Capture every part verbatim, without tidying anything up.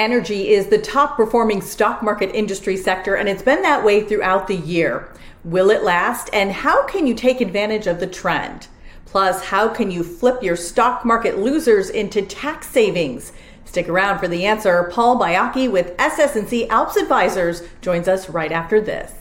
energy is the top performing stock market industry sector, and it's been that way throughout the year. Will it last? And how can you take advantage of the trend? Plus, how can you flip your stock market losers into tax savings? Stick around for the answer. Paul Baiocchi with S S and C ALPS Advisors joins us right after this.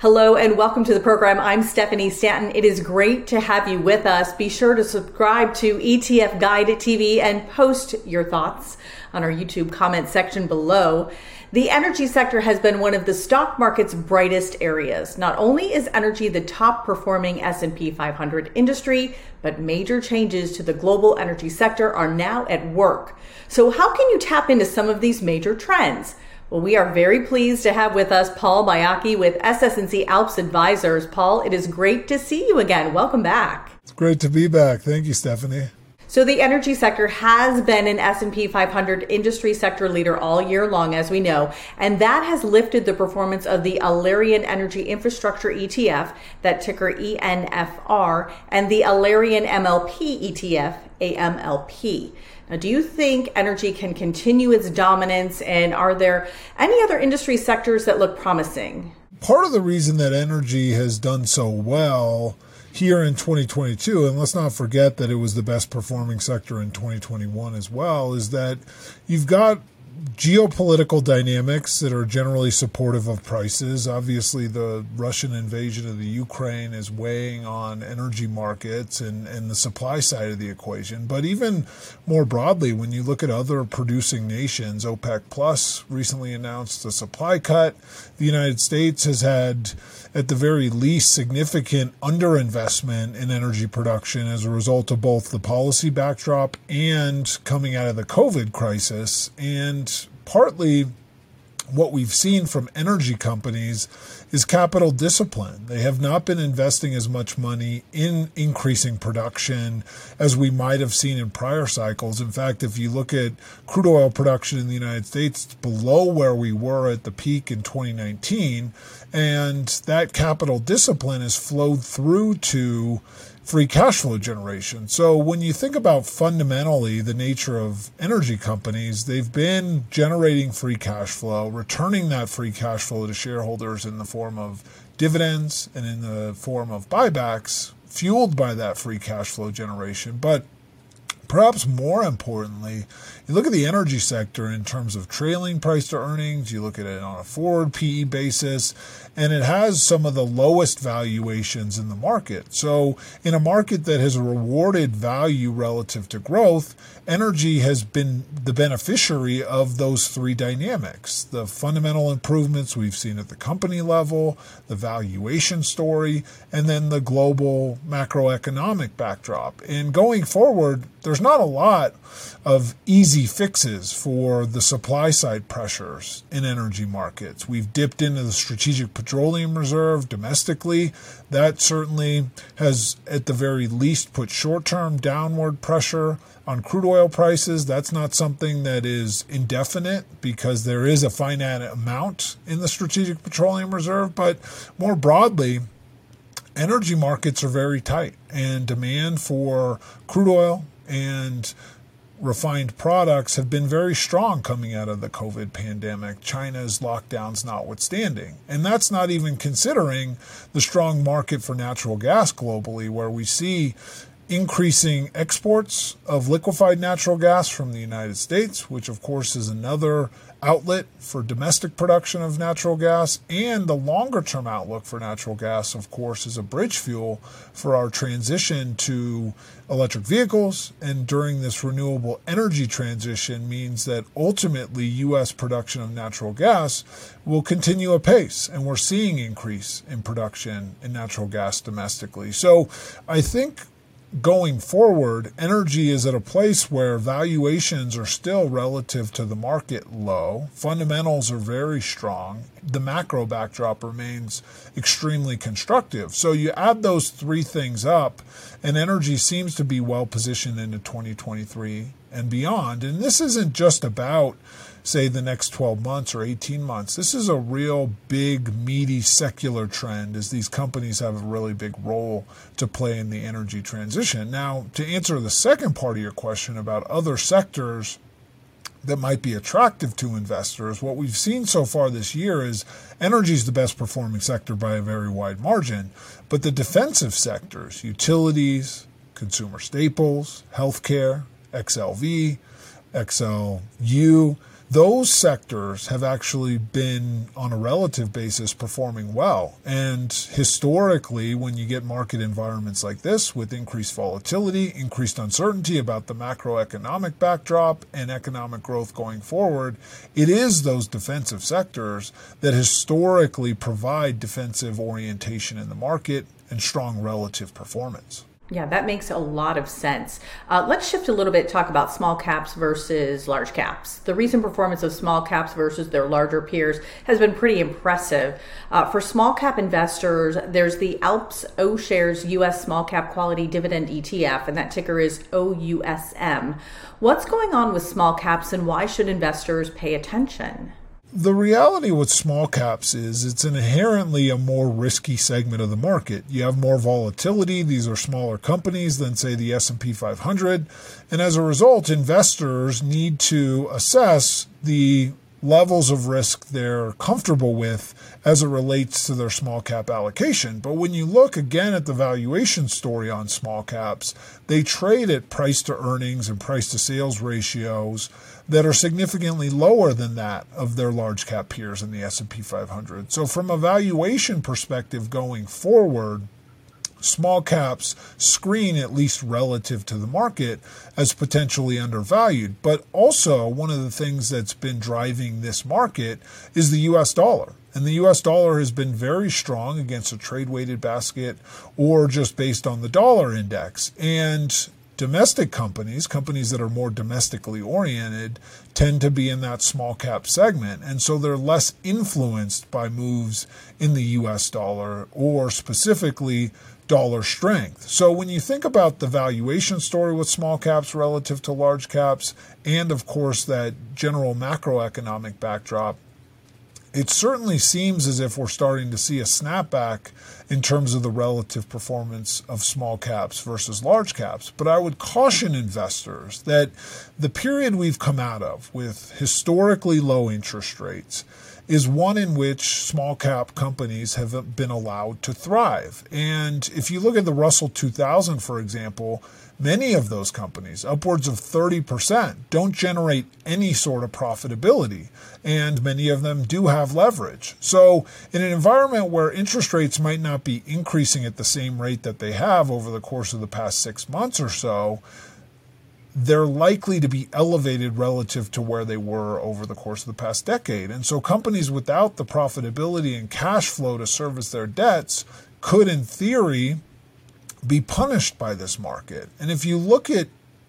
Hello and welcome to the program. I'm Stephanie Stanton. It is great to have you with us. Be sure to subscribe to E T F Guide T V and post your thoughts on our YouTube comment section below. The energy sector has been one of the stock market's brightest areas. Not only is energy the top performing S and P five hundred industry, but major changes to the global energy sector are now at work. So how can you tap into some of these major trends? Well, we are very pleased to have with us Paul Baiocchi with S S and C ALPS Advisors. Paul, it is great to see you again. Welcome back. It's great to be back. Thank you, Stephanie. So the energy sector has been an S and P five hundred industry sector leader all year long, as we know, and that has lifted the performance of the Allerian Energy Infrastructure E T F, that ticker E N F R, and the Allerian M L P E T F, A M L P. Now, do you think energy can continue its dominance, and are there any other industry sectors that look promising? Part of the reason that energy has done so well here in twenty twenty-two, and let's not forget that it was the best performing sector in twenty twenty-one as well, is that you've got geopolitical dynamics that are generally supportive of prices. Obviously, the Russian invasion of the Ukraine is weighing on energy markets and, and the supply side of the equation. But even more broadly, when you look at other producing nations, OPEC Plus recently announced a supply cut. The United States has had, at the very least, significant underinvestment in energy production as a result of both the policy backdrop and coming out of the COVID crisis. And partly what we've seen from energy companies is capital discipline. They have not been investing as much money in increasing production as we might have seen in prior cycles. In fact, if you look at crude oil production in the United States, it's below where we were at the peak in twenty nineteen, and that capital discipline has flowed through to free cash flow generation. So when you think about fundamentally the nature of energy companies, they've been generating free cash flow, returning that free cash flow to shareholders in the form of dividends and in the form of buybacks, fueled by that free cash flow generation. But perhaps more importantly, you look at the energy sector in terms of trailing price to earnings, you look at it on a forward P E basis, and it has some of the lowest valuations in the market. So in a market that has rewarded value relative to growth, energy has been the beneficiary of those three dynamics: the fundamental improvements we've seen at the company level, the valuation story, and then the global macroeconomic backdrop. And going forward, there's There's not a lot of easy fixes for the supply side pressures in energy markets. We've dipped into the Strategic Petroleum Reserve domestically. That certainly has, at the very least, put short-term downward pressure on crude oil prices. That's not something that is indefinite because there is a finite amount in the Strategic Petroleum Reserve. But more broadly, energy markets are very tight, and demand for crude oil and refined products have been very strong coming out of the COVID pandemic, China's lockdowns notwithstanding. And that's not even considering the strong market for natural gas globally, where we see increasing exports of liquefied natural gas from the United States, which of course is another outlet for domestic production of natural gas. And the longer term outlook for natural gas, of course, is a bridge fuel for our transition to electric vehicles. And during this renewable energy transition means that ultimately U S production of natural gas will continue apace. And we're seeing increase in production in natural gas domestically. So I think going forward, energy is at a place where valuations are still relative to the market low. Fundamentals are very strong. The macro backdrop remains extremely constructive. So you add those three things up, and energy seems to be well positioned into twenty twenty-three and beyond. And this isn't just about say, the next twelve months or eighteen months. This is a real big, meaty secular trend, as these companies have a really big role to play in the energy transition. Now, to answer the second part of your question about other sectors that might be attractive to investors, what we've seen so far this year is energy is the best performing sector by a very wide margin, but the defensive sectors, utilities, consumer staples, healthcare, X L V, X L U, those sectors have actually been, on a relative basis, performing well. And historically, when you get market environments like this with increased volatility, increased uncertainty about the macroeconomic backdrop and economic growth going forward, it is those defensive sectors that historically provide defensive orientation in the market and strong relative performance. Yeah, that makes a lot of sense. Uh, let's shift a little bit, talk about small caps versus large caps. The recent performance of small caps versus their larger peers has been pretty impressive. Uh, for small cap investors, there's the Alps O'Shares U S Small Cap Quality Dividend E T F, and that ticker is O U S M. What's going on with small caps, and why should investors pay attention? The reality with small caps is it's inherently a more risky segment of the market. You have more volatility. These are smaller companies than, say, the S and P five hundred. And as a result, investors need to assess the levels of risk they're comfortable with as it relates to their small cap allocation. But when you look again at the valuation story on small caps, they trade at price to earnings and price to sales ratios that are significantly lower than that of their large cap peers in the S and P five hundred. So from a valuation perspective going forward, small caps screen, at least relative to the market, as potentially undervalued. But also, one of the things that's been driving this market is the U S dollar. And the U S dollar has been very strong against a trade-weighted basket or just based on the dollar index. And domestic companies, companies that are more domestically oriented, tend to be in that small cap segment. And so they're less influenced by moves in the U S dollar or specifically dollar strength. So when you think about the valuation story with small caps relative to large caps, and of course that general macroeconomic backdrop, it certainly seems as if we're starting to see a snapback in terms of the relative performance of small caps versus large caps. But I would caution investors that the period we've come out of with historically low interest rates is one in which small cap companies have been allowed to thrive. And if you look at the Russell two thousand, for example, many of those companies, upwards of thirty percent, don't generate any sort of profitability. And many of them do have leverage. So in an environment where interest rates might not be increasing at the same rate that they have over the course of the past six months or so, they're likely to be elevated relative to where they were over the course of the past decade. And so companies without the profitability and cash flow to service their debts could, in theory, be punished by this market. And if you look at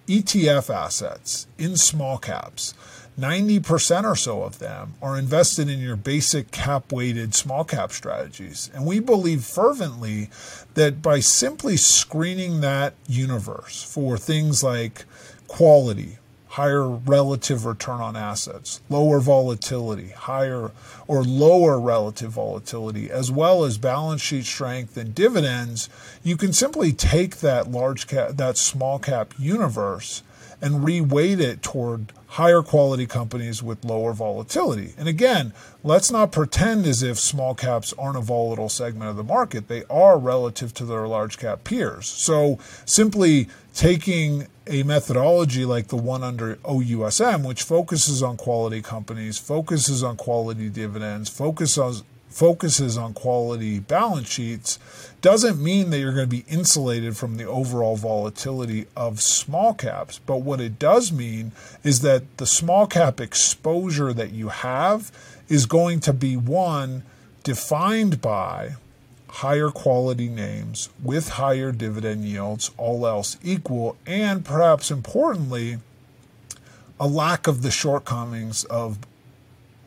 E T F assets in small caps, ninety percent or so of them are invested in your basic cap-weighted small cap strategies. And we believe fervently that by simply screening that universe for things like quality, higher relative return on assets, lower volatility, higher or lower relative volatility, as well as balance sheet strength and dividends, you can simply take that large cap, that small cap universe and reweight it toward higher quality companies with lower volatility. And again, let's not pretend as if small caps aren't a volatile segment of the market. They are relative to their large cap peers. So simply taking a methodology like the one under O U S M, which focuses on quality companies, focuses on quality dividends, focuses on focuses on quality balance sheets, doesn't mean that you're going to be insulated from the overall volatility of small caps. But what it does mean is that the small cap exposure that you have is going to be one defined by higher quality names with higher dividend yields, all else equal, and perhaps importantly, a lack of the shortcomings of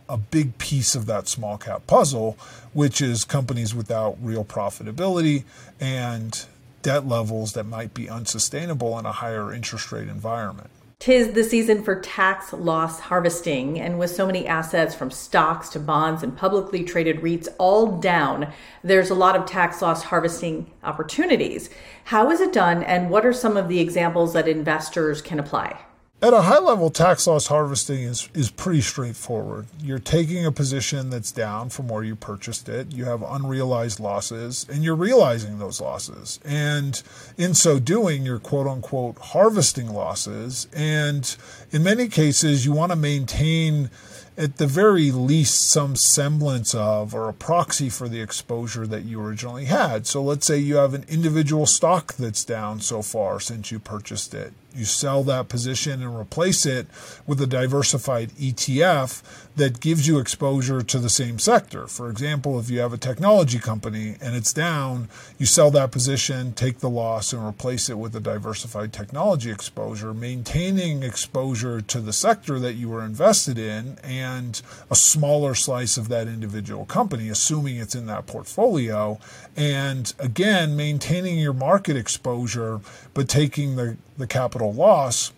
a big piece of that small cap puzzle, which is companies without real profitability and debt levels that might be unsustainable in a higher interest rate environment. 'Tis the season for tax loss harvesting, and with so many assets from stocks to bonds and publicly traded REITs all down, there's a lot of tax loss harvesting opportunities. How is it done, and what are some of the examples that investors can apply? At a high level, tax loss harvesting is, is pretty straightforward. You're taking a position that's down from where you purchased it. You have unrealized losses, and you're realizing those losses. And in so doing, you're quote-unquote harvesting losses. And in many cases, you want to maintain at the very least some semblance of or a proxy for the exposure that you originally had. So let's say you have an individual stock that's down so far since you purchased it. You sell that position and replace it with a diversified E T F that gives you exposure to the same sector. For example, if you have a technology company and it's down, you sell that position, take the loss, and replace it with a diversified technology exposure, maintaining exposure to the sector that you were invested in and a smaller slice of that individual company, assuming it's in that portfolio. And again, maintaining your market exposure, but taking the the capital loss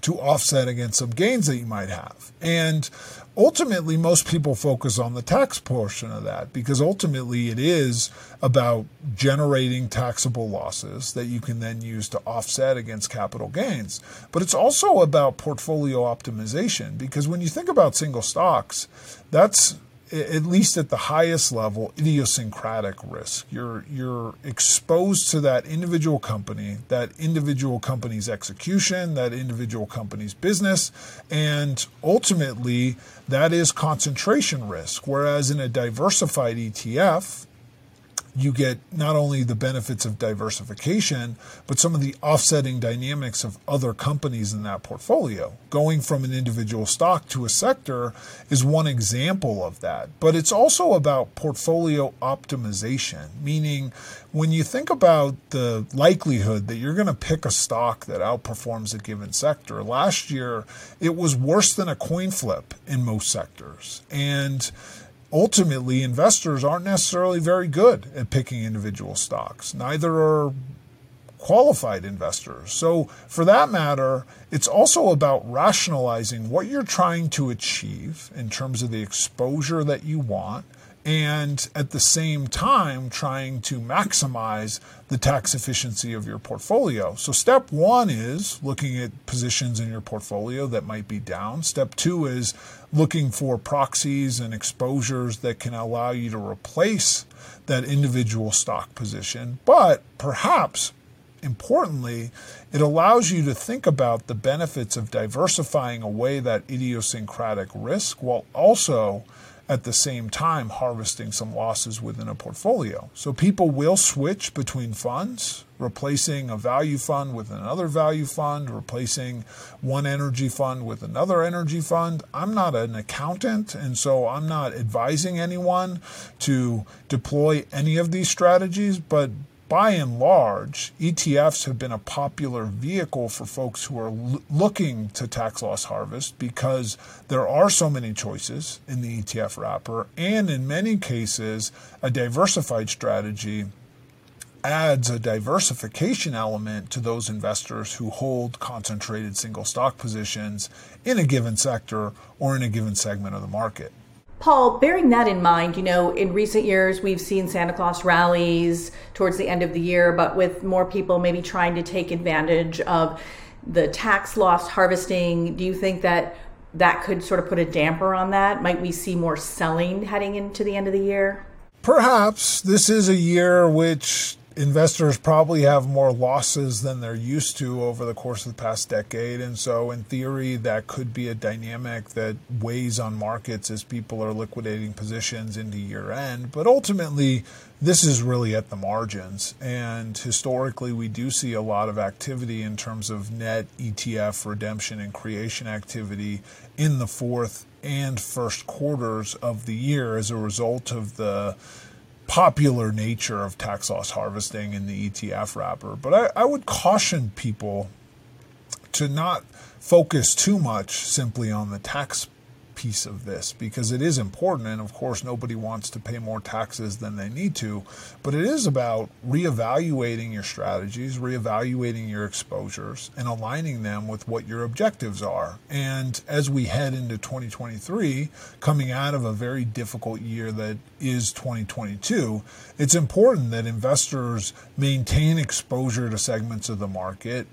to offset against some gains that you might have. And ultimately, most people focus on the tax portion of that because ultimately it is about generating taxable losses that you can then use to offset against capital gains. But it's also about portfolio optimization because when you think about single stocks, that's at least at the highest level, idiosyncratic risk. You're you're exposed to that individual company, that individual company's execution, that individual company's business, and ultimately that is concentration risk. Whereas in a diversified E T F, you get not only the benefits of diversification, but some of the offsetting dynamics of other companies in that portfolio. Going from an individual stock to a sector is one example of that. But it's also about portfolio optimization, meaning when you think about the likelihood that you're going to pick a stock that outperforms a given sector, last year it was worse than a coin flip in most sectors. And ultimately, investors aren't necessarily very good at picking individual stocks. Neither are qualified investors. So for that matter, it's also about rationalizing what you're trying to achieve in terms of the exposure that you want, and at the same time, trying to maximize the tax efficiency of your portfolio. So step one is looking at positions in your portfolio that might be down. Step two is looking for proxies and exposures that can allow you to replace that individual stock position. But perhaps, importantly, it allows you to think about the benefits of diversifying away that idiosyncratic risk while also at the same time harvesting some losses within a portfolio. So people will switch between funds, replacing a value fund with another value fund, replacing one energy fund with another energy fund. I'm not an accountant, and so I'm not advising anyone to deploy any of these strategies, but by and large, E T Fs have been a popular vehicle for folks who are l- looking to tax loss harvest because there are so many choices in the E T F wrapper, and in many cases, a diversified strategy adds a diversification element to those investors who hold concentrated single stock positions in a given sector or in a given segment of the market. Paul, bearing that in mind, you know, in recent years, we've seen Santa Claus rallies towards the end of the year, but with more people maybe trying to take advantage of the tax loss harvesting, do you think that that could sort of put a damper on that? Might we see more selling heading into the end of the year? Perhaps. This is a year which investors probably have more losses than they're used to over the course of the past decade. And so in theory, that could be a dynamic that weighs on markets as people are liquidating positions into year end. But ultimately, this is really at the margins. And historically, we do see a lot of activity in terms of net E T F redemption and creation activity in the fourth and first quarters of the year as a result of the popular nature of tax loss harvesting in the E T F wrapper. But I, I would caution people to not focus too much simply on the tax piece of this, because it is important, and of course nobody wants to pay more taxes than they need to, but it is about reevaluating your strategies, reevaluating your exposures, and aligning them with what your objectives are. And as we head into twenty twenty-three, coming out of a very difficult year that is twenty twenty-two, it's important that investors maintain exposure to segments of the market,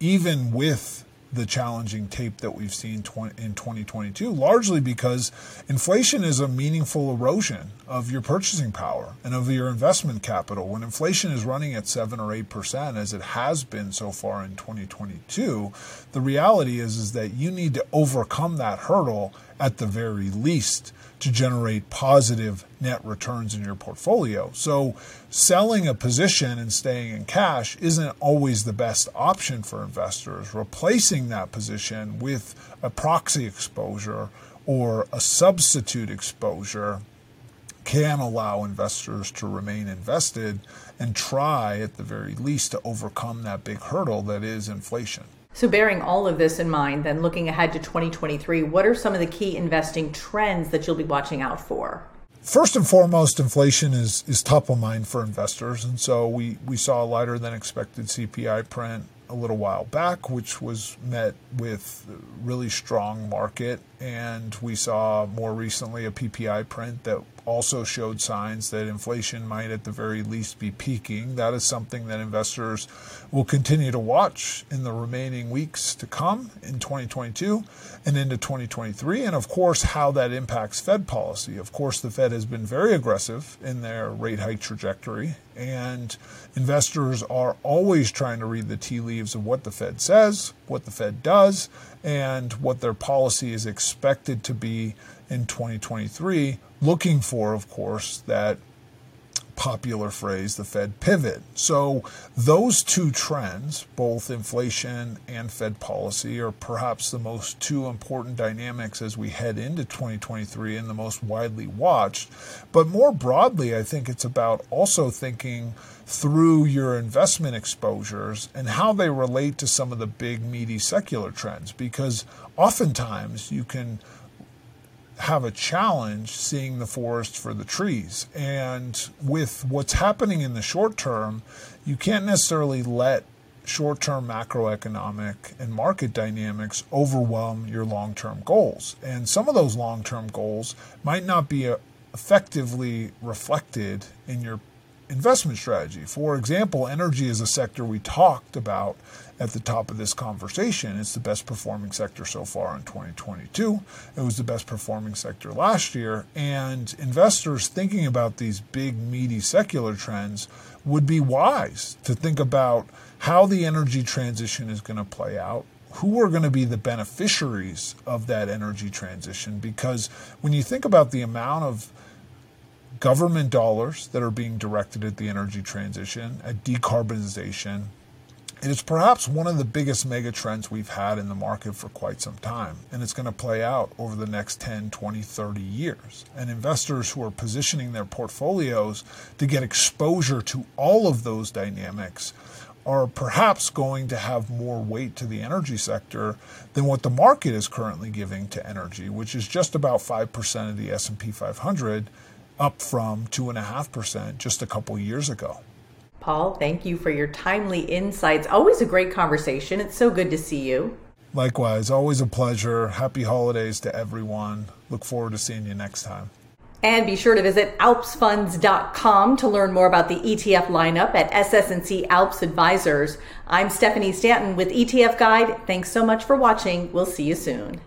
even with the challenging tape that we've seen in twenty twenty-two, largely because inflation is a meaningful erosion of your purchasing power and of your investment capital. When inflation is running at seven or eight percent, as it has been so far in twenty twenty-two, the reality is, is that you need to overcome that hurdle at the very least to generate positive net returns in your portfolio. So selling a position and staying in cash isn't always the best option for investors. Replacing that position with a proxy exposure or a substitute exposure can allow investors to remain invested and try at the very least to overcome that big hurdle that is inflation. So bearing all of this in mind, then looking ahead to twenty twenty-three, what are some of the key investing trends that you'll be watching out for? First and foremost, inflation is is top of mind for investors. And so we, we saw a lighter than expected C P I print a little while back, which was met with really strong market. And we saw more recently a P P I print that also showed signs that inflation might at the very least be peaking. That is something that investors will continue to watch in the remaining weeks to come in twenty twenty-two and into twenty twenty-three. And of course, how that impacts Fed policy. Of course, the Fed has been very aggressive in their rate hike trajectory, and investors are always trying to read the tea leaves of what the Fed says, what the Fed does, and what their policy is expected to be in twenty twenty-three, looking for, of course, that popular phrase, the Fed pivot. So those two trends, both inflation and Fed policy, are perhaps the most two important dynamics as we head into twenty twenty-three and the most widely watched. But more broadly, I think it's about also thinking through your investment exposures and how they relate to some of the big, meaty secular trends, because oftentimes you can have a challenge seeing the forest for the trees. And with what's happening in the short term, you can't necessarily let short-term macroeconomic and market dynamics overwhelm your long-term goals. And some of those long-term goals might not be effectively reflected in your investment strategy. For example, energy is a sector we talked about at the top of this conversation. It's the best performing sector so far in twenty twenty-two. It was the best performing sector last year. And investors thinking about these big, meaty secular trends would be wise to think about how the energy transition is going to play out, who are going to be the beneficiaries of that energy transition. Because when you think about the amount of government dollars that are being directed at the energy transition, at decarbonization, it is perhaps one of the biggest mega trends we've had in the market for quite some time. And it's going to play out over the next ten, twenty, thirty years. And investors who are positioning their portfolios to get exposure to all of those dynamics are perhaps going to have more weight to the energy sector than what the market is currently giving to energy, which is just about five percent of the S and P five hundred, up from two point five percent just a couple years ago. Paul, thank you for your timely insights. Always a great conversation. It's so good to see you. Likewise, always a pleasure. Happy holidays to everyone. Look forward to seeing you next time. And be sure to visit alps funds dot com to learn more about the E T F lineup at S S and C Alps Advisors. I'm Stephanie Stanton with E T F Guide. Thanks so much for watching. We'll see you soon.